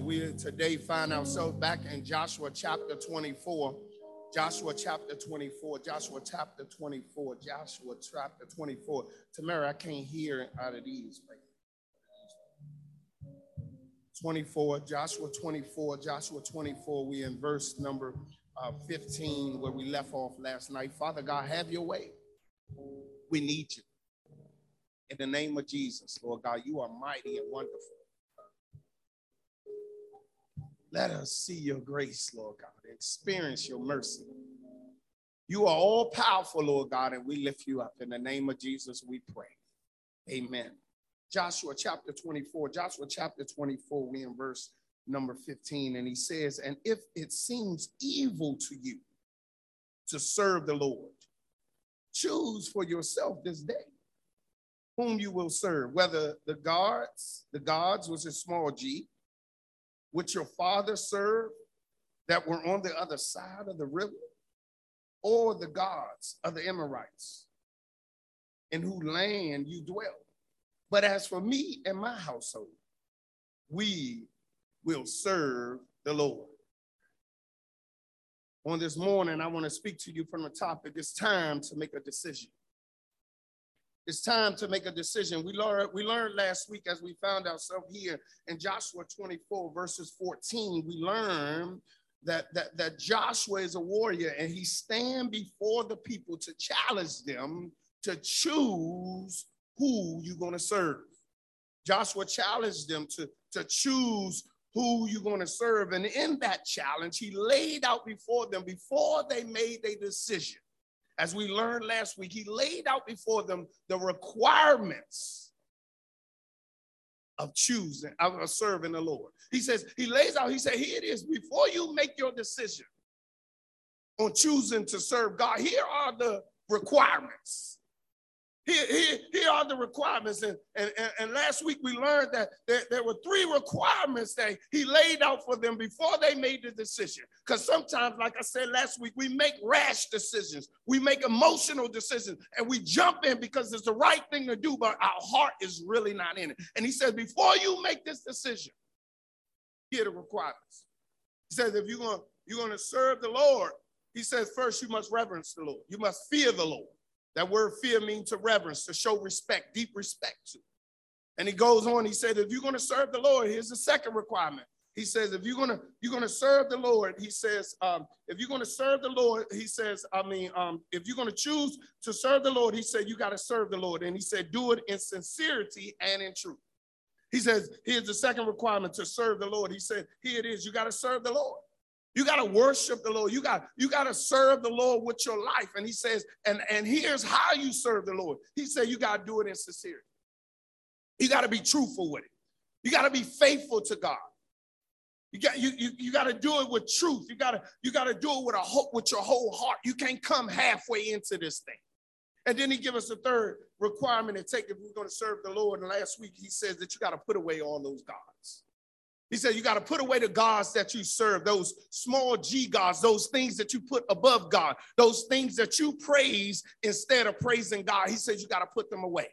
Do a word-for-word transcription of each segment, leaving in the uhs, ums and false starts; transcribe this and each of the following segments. We today find ourselves back in Joshua chapter twenty-four. Joshua chapter twenty-four. Joshua chapter twenty-four. Joshua chapter twenty-four. Tamara, I can't hear out of these. twenty-four. Joshua twenty-four. Joshua twenty-four. We in verse number uh, fifteen where we left off last night. Father God, have your way. We need you. In the name of Jesus, Lord God, you are mighty and wonderful. Let us see your grace, Lord God, experience your mercy. You are all powerful, Lord God, and we lift you up. In the name of Jesus, we pray. Amen. Joshua chapter twenty-four, Joshua chapter twenty-four, we in verse number fifteen, and he says, and if it seems evil to you to serve the Lord, choose for yourself this day whom you will serve, whether the gods, the gods was a small g, which your father served that were on the other side of the river, or the gods of the Amorites, in whose land you dwell. But as for me and my household, we will serve the Lord. On this morning, I want to speak to you from the topic, it's time to make a decision. It's time to make a decision. We learned, we learned last week as we found ourselves here in Joshua twenty-four, verses fourteen, we learned that, that, that Joshua is a warrior and he stands before the people to challenge them to choose who you're going to serve. Joshua challenged them to, to choose who you're going to serve. And in that challenge, he laid out before them, before they made their decision. As we learned last week, he laid out before them the requirements of choosing, of serving the Lord. He says, he lays out, he said, here it is. Before you make your decision on choosing to serve God, here are the requirements. Here, here, here are the requirements. And, and, and last week we learned that there, there were three requirements that he laid out for them before they made the decision. Because sometimes, like I said last week, we make rash decisions. We make emotional decisions. And we jump in because it's the right thing to do, but our heart is really not in it. And he said, before you make this decision, here are the requirements. He says, if you're going you're going to serve the Lord, he says, first, you must reverence the Lord. You must fear the Lord. That word fear means to reverence, to show respect, deep respect to. And he goes on, he said, if you're going to serve the Lord, here's the second requirement. He says, if you're going to you're going to serve the Lord, he says, um, if you're going to serve the Lord, he says, I mean, um, if you're going to choose to serve the Lord, he said, you got to serve the Lord. And he said, do it in sincerity and in truth. He says, here's the second requirement to serve the Lord. He said, here it is. You got to serve the Lord. You got to worship the Lord. You got you got to serve the Lord with your life. And he says, and, and here's how you serve the Lord. He said, you got to do it in sincerity. You got to be truthful with it. You got to be faithful to God. You got you you, you got to do it with truth. You got to you got to do it with a hope with your whole heart. You can't come halfway into this thing. And then he gives us a third requirement to take if we're going to serve the Lord. And last week he says that you got to put away all those gods. He said, you got to put away the gods that you serve, those small g gods, those things that you put above God, those things that you praise instead of praising God. He said, you got to put them away.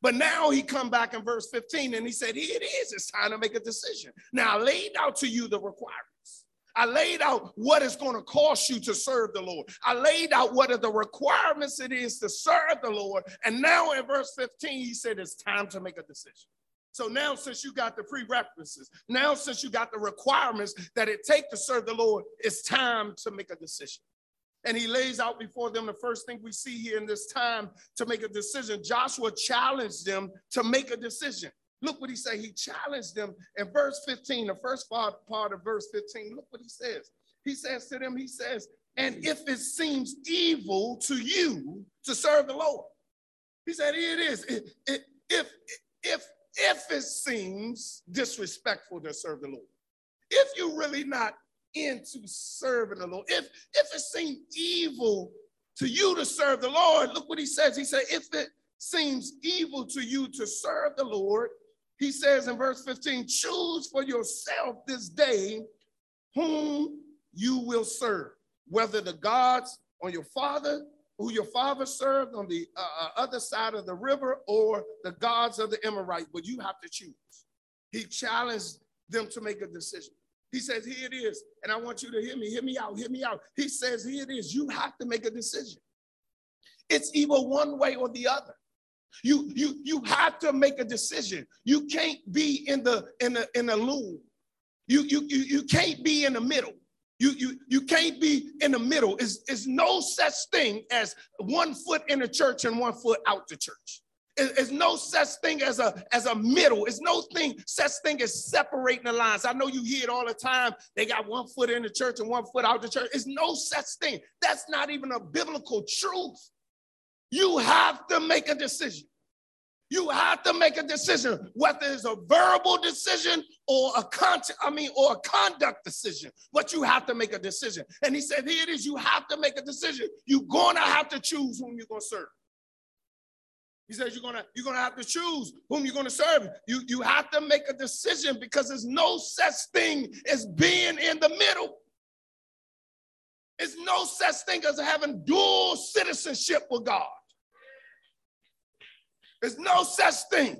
But now he come back in verse fifteen and he said, here it is. It's time to make a decision. Now I laid out to you the requirements. I laid out what it's going to cost you to serve the Lord. I laid out what are the requirements it is to serve the Lord. And now in verse fifteen, he said, it's time to make a decision. So now since you got the prerequisites, now since you got the requirements that it takes to serve the Lord, it's time to make a decision. And he lays out before them the first thing we see here in this time to make a decision. Joshua challenged them to make a decision. Look what he said. He challenged them in verse fifteen, the first part of verse fifteen. Look what he says. He says to them, he says, and if it seems evil to you to serve the Lord. He said, here it is. If, if, if, if If it seems disrespectful to serve the Lord, if you're really not into serving the Lord, if, if it seems evil to you to serve the Lord, look what he says. He said, if it seems evil to you to serve the Lord, he says in verse fifteen, choose for yourself this day whom you will serve, whether the gods on your father, who your father served on the uh, other side of the river, or the gods of the Amorite, but you have to choose. He challenged them to make a decision. He says, here it is. And I want you to hear me, hear me out, hear me out. He says, here it is. You have to make a decision. It's either one way or the other. You, you, you have to make a decision. You can't be in the, in the, in the loom. You, you, you, you can't be in the middle. You, you, you can't be in the middle. It's, it's no such thing as one foot in the church and one foot out the church. There's no such thing as a, as a middle. There's no thing, such thing as separating the lines. I know you hear it all the time. They got one foot in the church and one foot out the church. There's no such thing. That's not even a biblical truth. You have to make a decision. You have to make a decision, whether it's a verbal decision or a con- I mean, or a conduct decision, but you have to make a decision. And he said, here it is. You have to make a decision. You're going to have to choose whom you're going to serve. He says, you're going to, you're going to have to choose whom you're going to serve. You, you have to make a decision, because there's no such thing as being in the middle. There's no such thing as having dual citizenship with God. There's no such thing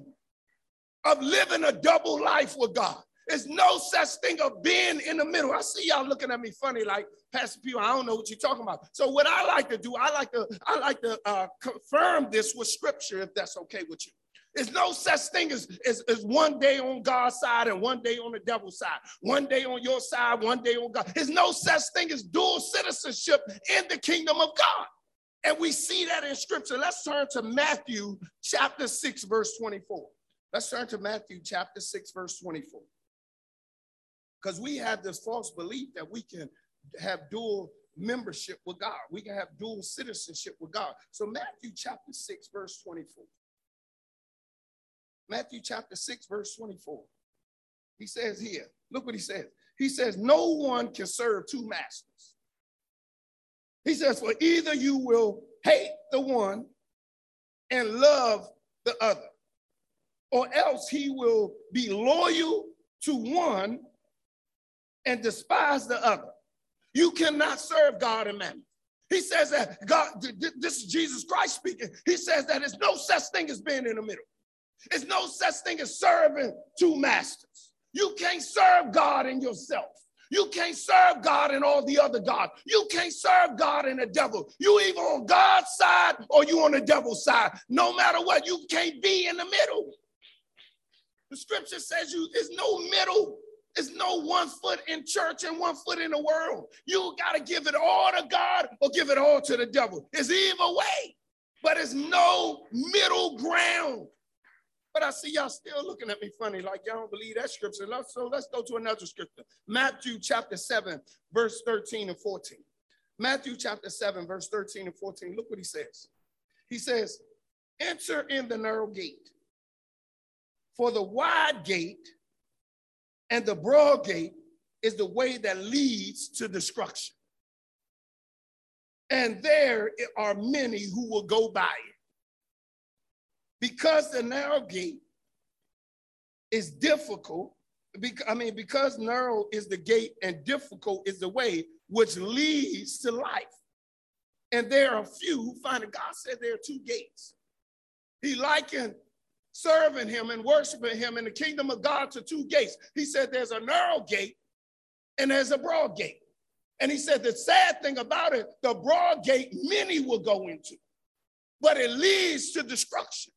of living a double life with God. There's no such thing of being in the middle. I see y'all looking at me funny, like, Pastor Pew, I don't know what you're talking about. So what I like to do, I like to, I like to uh, confirm this with scripture, if that's okay with you. There's no such thing as, as, as one day on God's side and one day on the devil's side. One day on your side, one day on God. There's no such thing as dual citizenship in the kingdom of God. And we see that in scripture. Let's turn to Matthew chapter six, verse twenty-four. Let's turn to Matthew chapter six, verse twenty-four. Because we have this false belief that we can have dual membership with God. We can have dual citizenship with God. So Matthew chapter six, verse twenty-four. Matthew chapter six, verse twenty-four. He says here, look what he says. He says, no one can serve two masters. He says, for either you will hate the one and love the other, or else he will be loyal to one and despise the other. You cannot serve God and mammon. He says that God, this is Jesus Christ speaking. He says that there's no such thing as being in the middle. There's no such thing as serving two masters. You can't serve God and yourself. You can't serve God and all the other gods. You can't serve God and the devil. You either on God's side or you on the devil's side. No matter what, you can't be in the middle. The scripture says you there's no middle. There's no one foot in church and one foot in the world. You got to give it all to God or give it all to the devil. It's either way, but it's no middle ground. But I see y'all still looking at me funny, like y'all don't believe that scripture. So let's go to another scripture. Matthew chapter seven, verse thirteen and fourteen. Matthew chapter seven, verse thirteen and fourteen. Look what he says. He says, enter in the narrow gate, for the wide gate and the broad gate is the way that leads to destruction, and there are many who will go by it. Because the narrow gate is difficult, I mean, because narrow is the gate and difficult is the way which leads to life, and there are few who find it. God said there are two gates. He likened serving him and worshiping him in the kingdom of God to two gates. He said there's a narrow gate and there's a broad gate. And he said the sad thing about it, the broad gate many will go into, but it leads to destruction.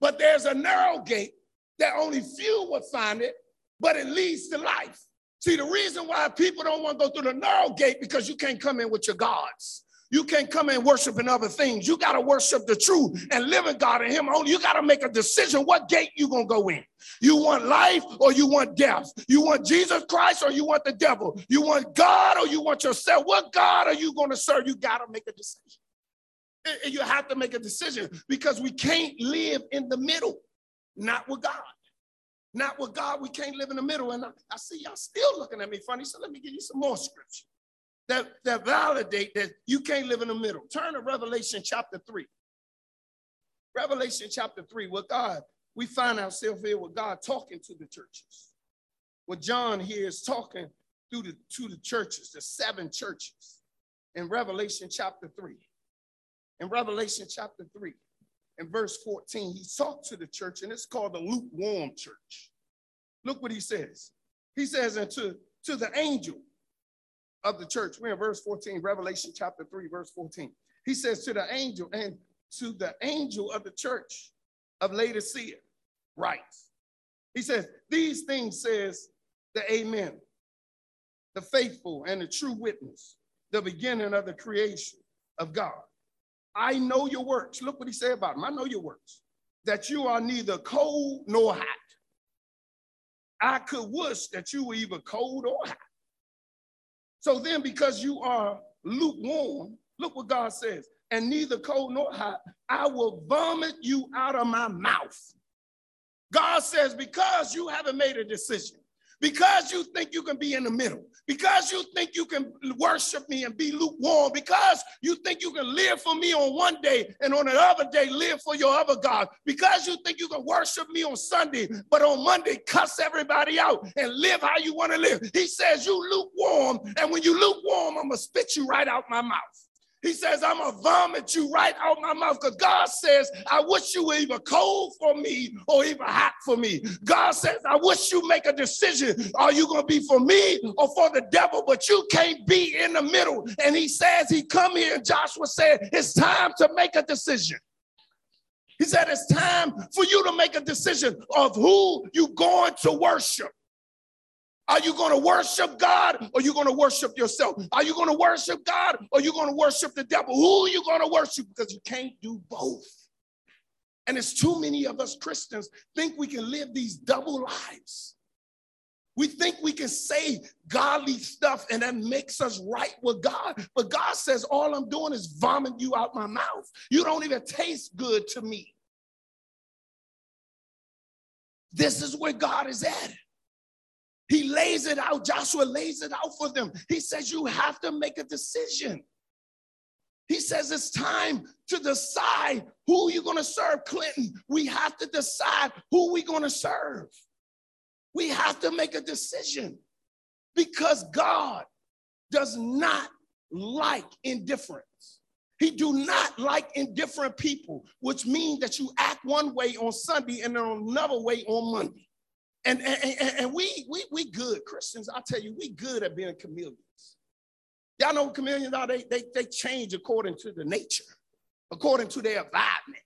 But there's a narrow gate that only few will find it, but it leads to life. See, the reason why people don't want to go through the narrow gate, because you can't come in with your gods. You can't come and worship in other things. You got to worship the true and living God and him only. You got to make a decision what gate you're going to go in. You want life or you want death? You want Jesus Christ or you want the devil? You want God or you want yourself? What God are you going to serve? You got to make a decision. And you have to make a decision, because we can't live in the middle, not with God. Not with God, we can't live in the middle. And I, I see y'all still looking at me funny, so let me give you some more scripture that, that validate that you can't live in the middle. Turn to Revelation chapter three. Revelation chapter three, with God, we find ourselves here with God talking to the churches. What John here is talking through the, to the churches, the seven churches in Revelation chapter three. In Revelation chapter three, in verse fourteen, he talked to the church, and it's called the lukewarm church. Look what he says. He says, and to, to the angel of the church, we're in verse fourteen, Revelation chapter three, verse fourteen. He says to the angel, and to the angel of the church of Laodicea writes. He says, these things says the Amen, the faithful and the true witness, the beginning of the creation of God. I know your works. Look what he said about him. I know your works, that you are neither cold nor hot. I could wish that you were either cold or hot. So then, because you are lukewarm, look what God says, and neither cold nor hot, I will vomit you out of my mouth. God says, because you haven't made a decision, because you think you can be in the middle, because you think you can worship me and be lukewarm, because you think you can live for me on one day and on another day live for your other God, because you think you can worship me on Sunday, but on Monday cuss everybody out and live how you want to live. He says, you lukewarm, and when you lukewarm, I'm going to spit you right out my mouth. He says, I'm going to vomit you right out my mouth, because God says, I wish you were either cold for me or even hot for me. God says, I wish you make a decision. Are you going to be for me or for the devil? But you can't be in the middle. And he says, he come here, and Joshua said, it's time to make a decision. He said, it's time for you to make a decision of who you're going to worship. Are you going to worship God, or are you going to worship yourself? Are you going to worship God, or are you going to worship the devil? Who are you going to worship? Because you can't do both. And it's too many of us Christians think we can live these double lives. We think we can say godly stuff and that makes us right with God. But God says, all I'm doing is vomit you out my mouth. You don't even taste good to me. This is where God is at. He lays it out. Joshua lays it out for them. He says, you have to make a decision. He says, it's time to decide who you're going to serve, Clinton. We have to decide who we're going to serve. We have to make a decision, because God does not like indifference. He do not like indifferent people, which means that you act one way on Sunday and then another way on Monday. And, and, and, and we, we, we good Christians, I tell you, we good at being chameleons. Y'all know what chameleons are? They, they, they change according to the nature, according to their environment.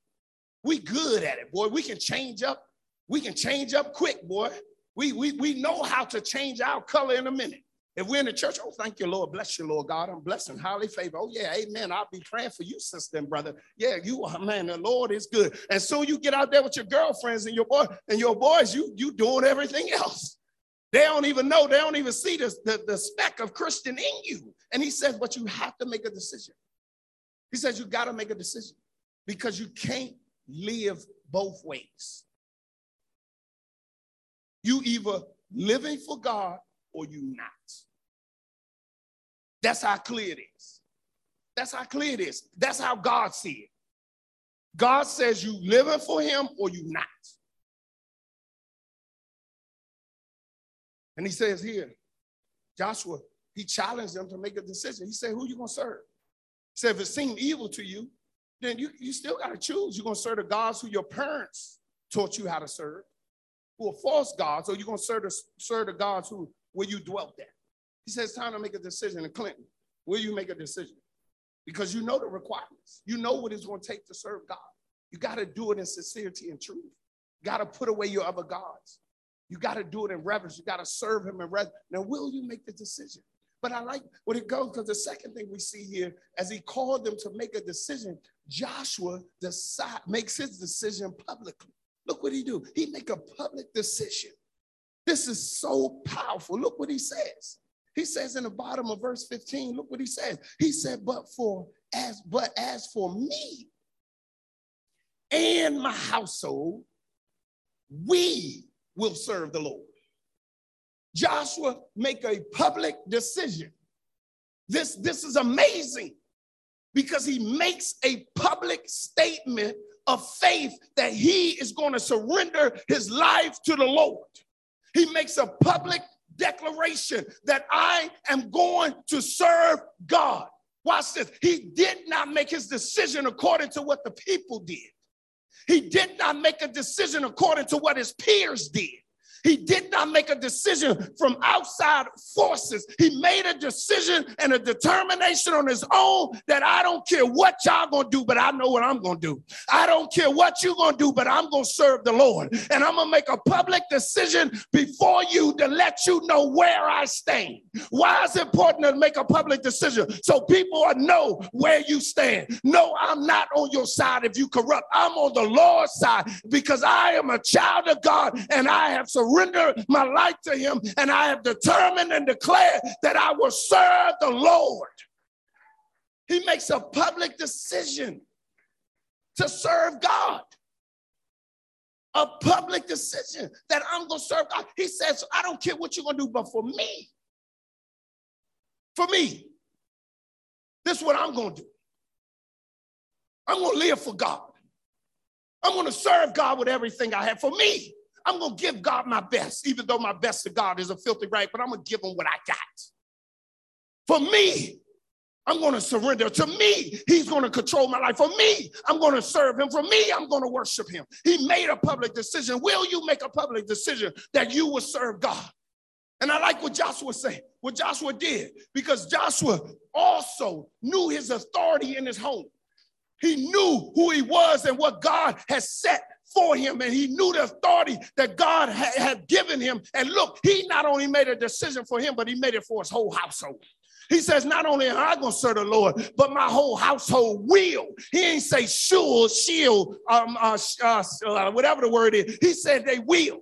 We good at it, boy. We can change up. We can change up quick, boy. We, we, we know how to change our color in a minute. If we're in the church, oh, thank you, Lord. Bless you, Lord God. I'm blessing, highly favored. Oh, yeah, amen. I'll be praying for you, sister and brother. Yeah, you are, man. The Lord is good. And soon you get out there with your girlfriends and your boy and your boys, you, you doing everything else. They don't even know. They don't even see the, the, the speck of Christian in you. And he says, but you have to make a decision. He says, you got to make a decision, because you can't live both ways. You either living for God or you not. That's how clear it is. That's how clear it is. That's how God sees it. God says you living for him or you not. And he says here, Joshua, he challenged them to make a decision. He said, who you going to serve? He said, if it seemed evil to you, then you, you still got to choose. You're going to serve the gods who your parents taught you how to serve, who are false gods, or you're going to serve the, serve the gods who where you dwelt at. He says, time to make a decision. And Clinton, will you make a decision? Because you know the requirements. You know what it's going to take to serve God. You got to do it in sincerity and truth. You got to put away your other gods. You got to do it in reverence. You got to serve him in reverence. Now, will you make the decision? But I like what it goes, because the second thing we see here, as he called them to make a decision, Joshua decide, makes his decision publicly. Look what he do. He make a public decision. This is so powerful. Look what he says. He says in the bottom of verse fifteen, look what he says. He said, but for as but as for me and my household, we will serve the Lord. Joshua make a public decision. This, this is amazing, because he makes a public statement of faith that he is going to surrender his life to the Lord. He makes a public declaration that I am going to serve God. Watch this. He did not make his decision according to what the people did. He did not make a decision according to what his peers did. He did not make a decision from outside forces. He made a decision and a determination on his own that I don't care what y'all gonna do, but I know what I'm gonna do. I don't care what you're gonna do, but I'm gonna serve the Lord. And I'm gonna make a public decision before you to let you know where I stand. Why is it important to make a public decision? So people know where you stand. No, I'm not on your side if you corrupt. I'm on the Lord's side because I am a child of God and I have surrendered my life to him, and I have determined and declared that I will serve the Lord. He makes a public decision to serve God. A public decision that I'm going to serve God. He says, I don't care what you're going to do, but for me, for me, this is what I'm going to do. I'm going to live for God. I'm going to serve God with everything I have. For me, I'm going to give God my best, even though my best to God is a filthy rag, but I'm going to give him what I got. For me, I'm going to surrender. To me, he's going to control my life. For me, I'm going to serve him. For me, I'm going to worship him. He made a public decision. Will you make a public decision that you will serve God? And I like what Joshua said, what Joshua did, because Joshua also knew his authority in his home. He knew who he was and what God had set for him, and he knew the authority that God ha- had given him. And look, he not only made a decision for him, but he made it for his whole household. He says, not only am I going to serve the Lord, but my whole household will. He ain't say she'll, she'll, um, uh, uh, uh, whatever the word is. He said they will.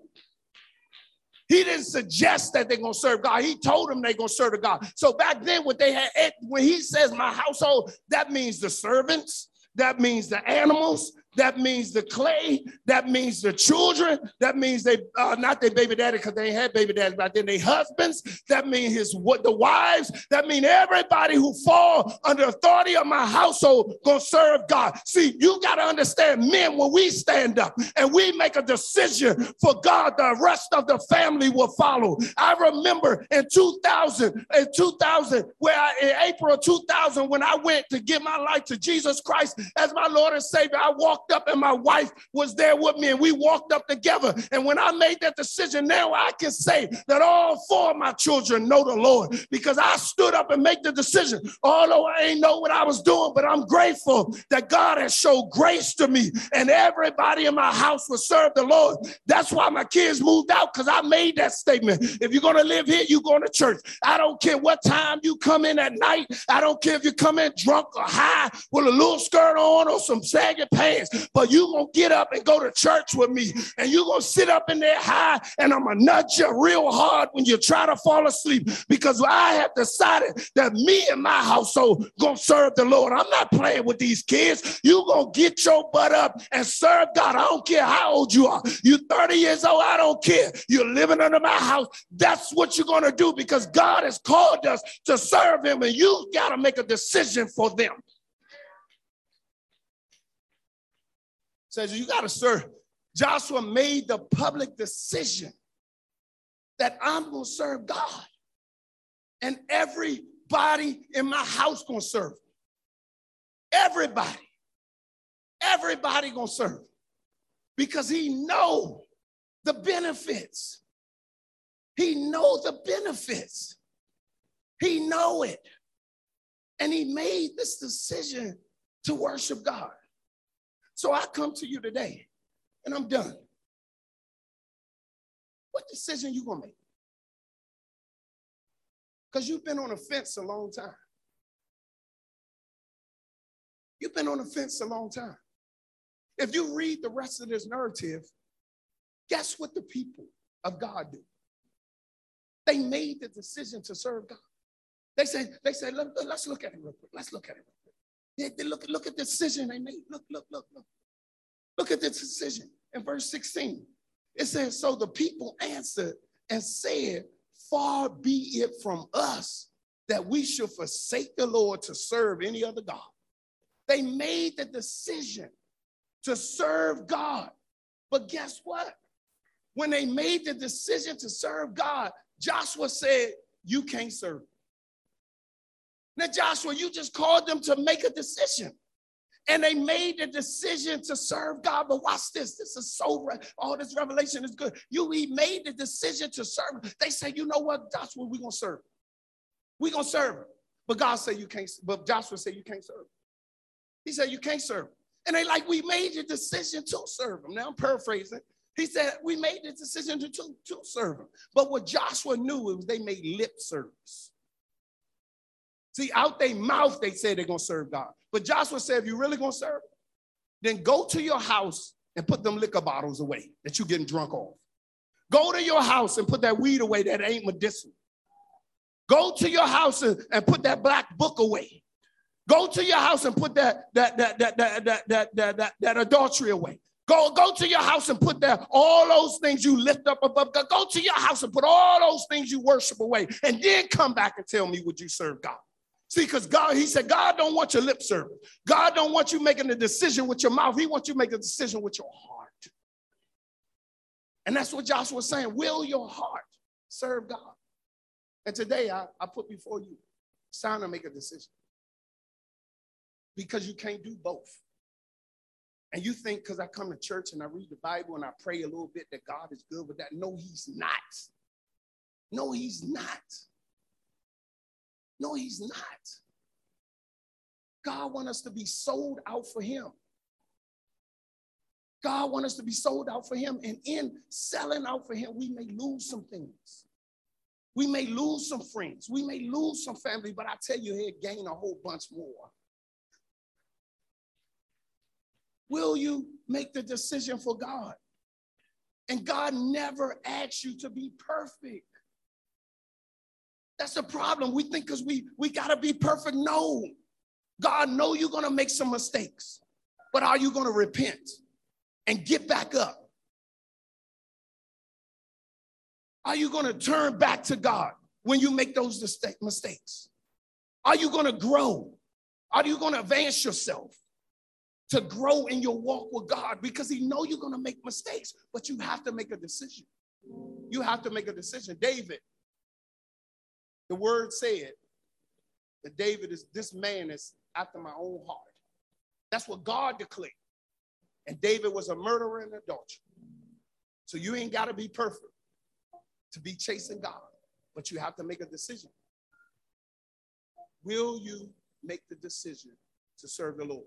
He didn't suggest that they're going to serve God. He told them they're going to serve God. So back then, what they had, when he says my household, that means the servants. That means the animals. That means the clay. That means the children. That means they uh, not their baby daddy, because they ain't had baby daddy, but then they husbands. That means his what the wives. That means everybody who fall under authority of my household gonna serve God. See, you gotta understand, men, when we stand up and we make a decision for God, the rest of the family will follow. I remember in two thousand, in two thousand, where I, in April two thousand, when I went to give my life to Jesus Christ as my Lord and Savior, I walked up and my wife was there with me and we walked up together. And when I made that decision, now I can say that all four of my children know the Lord because I stood up and made the decision. Although I ain't know what I was doing, but I'm grateful that God has showed grace to me and everybody in my house will serve the Lord. That's why my kids moved out, because I made that statement. If you're going to live here, you're going to church. I don't care what time you come in at night. I don't care if you come in drunk or high with a little skirt on or some saggy pants. But you're going to get up and go to church with me, and you're going to sit up in there high, and I'm going to nudge you real hard when you try to fall asleep, because I have decided that me and my household going to serve the Lord. I'm not playing with these kids. You're going to get your butt up and serve God. I don't care how old you are. You're thirty years old. I don't care. You're living under my house. That's what you're going to do, because God has called us to serve him, and you got to make a decision for them. Says you got to serve. Joshua made the public decision that I'm going to serve God, and everybody in my house going to serve. Everybody, everybody going to serve, because he know the benefits. He know the benefits. He know it, and he made this decision to worship God. So I come to you today, and I'm done. What decision you gonna make? Because you've been on the fence a long time. You've been on the fence a long time. If you read the rest of this narrative, guess what the people of God do? They made the decision to serve God. They said, they said, Let, let's look at it real quick. Let's look at it real quick. They, they look, look at the decision they made. Look, look, look, look. Look at the decision. In verse sixteen, it says, so the people answered and said, far be it from us that we should forsake the Lord to serve any other God. They made the decision to serve God. But guess what? When they made the decision to serve God, Joshua said, you can't serve. Now, Joshua, you just called them to make a decision. And they made the decision to serve God. But watch this. This is so, all this revelation is good. You we made the decision to serve. They say, you know what? Joshua, we're going to serve. We're going to serve. But God said you can't, but Joshua said you can't serve. He said you can't serve. And they like, we made the decision to serve him. Now I'm paraphrasing. He said, we made the decision to, to, to serve him. But what Joshua knew was they made lip service. See, out their mouth, they said they're going to serve God. But Joshua said, if you're really going to serve, then go to your house and put them liquor bottles away that you're getting drunk on. Go to your house and put that weed away that ain't medicinal. Go to your house and, and put that black book away. Go to your house and put that, that, that, that, that, that, that, that, that, that adultery away. Go, go to your house and put that, all those things you lift up above God. Go to your house and put all those things you worship away. And then come back and tell me, would you serve God? See, because God, he said, God don't want your lip service. God don't want you making a decision with your mouth. He wants you to make a decision with your heart. And that's what Joshua was saying. Will your heart serve God? And today I, I put before you, it's time to make a decision. Because you can't do both. And you think because I come to church and I read the Bible and I pray a little bit that God is good with that. No, he's not. No, he's not. No, he's not. God wants us to be sold out for him. God wants us to be sold out for him. And in selling out for him, we may lose some things. We may lose some friends. We may lose some family. But I tell you, he'll gain a whole bunch more. Will you make the decision for God? And God never asks you to be perfect. That's the problem. We think because we, we got to be perfect. No. God knows you're going to make some mistakes. But are you going to repent and get back up? Are you going to turn back to God when you make those mistakes? Are you going to grow? Are you going to advance yourself to grow in your walk with God? Because he knows you're going to make mistakes, but you have to make a decision. You have to make a decision. David. The word said that David is, this man is after my own heart. That's what God declared. And David was a murderer and adulterer. So you ain't got to be perfect to be chasing God, but you have to make a decision. Will you make the decision to serve the Lord?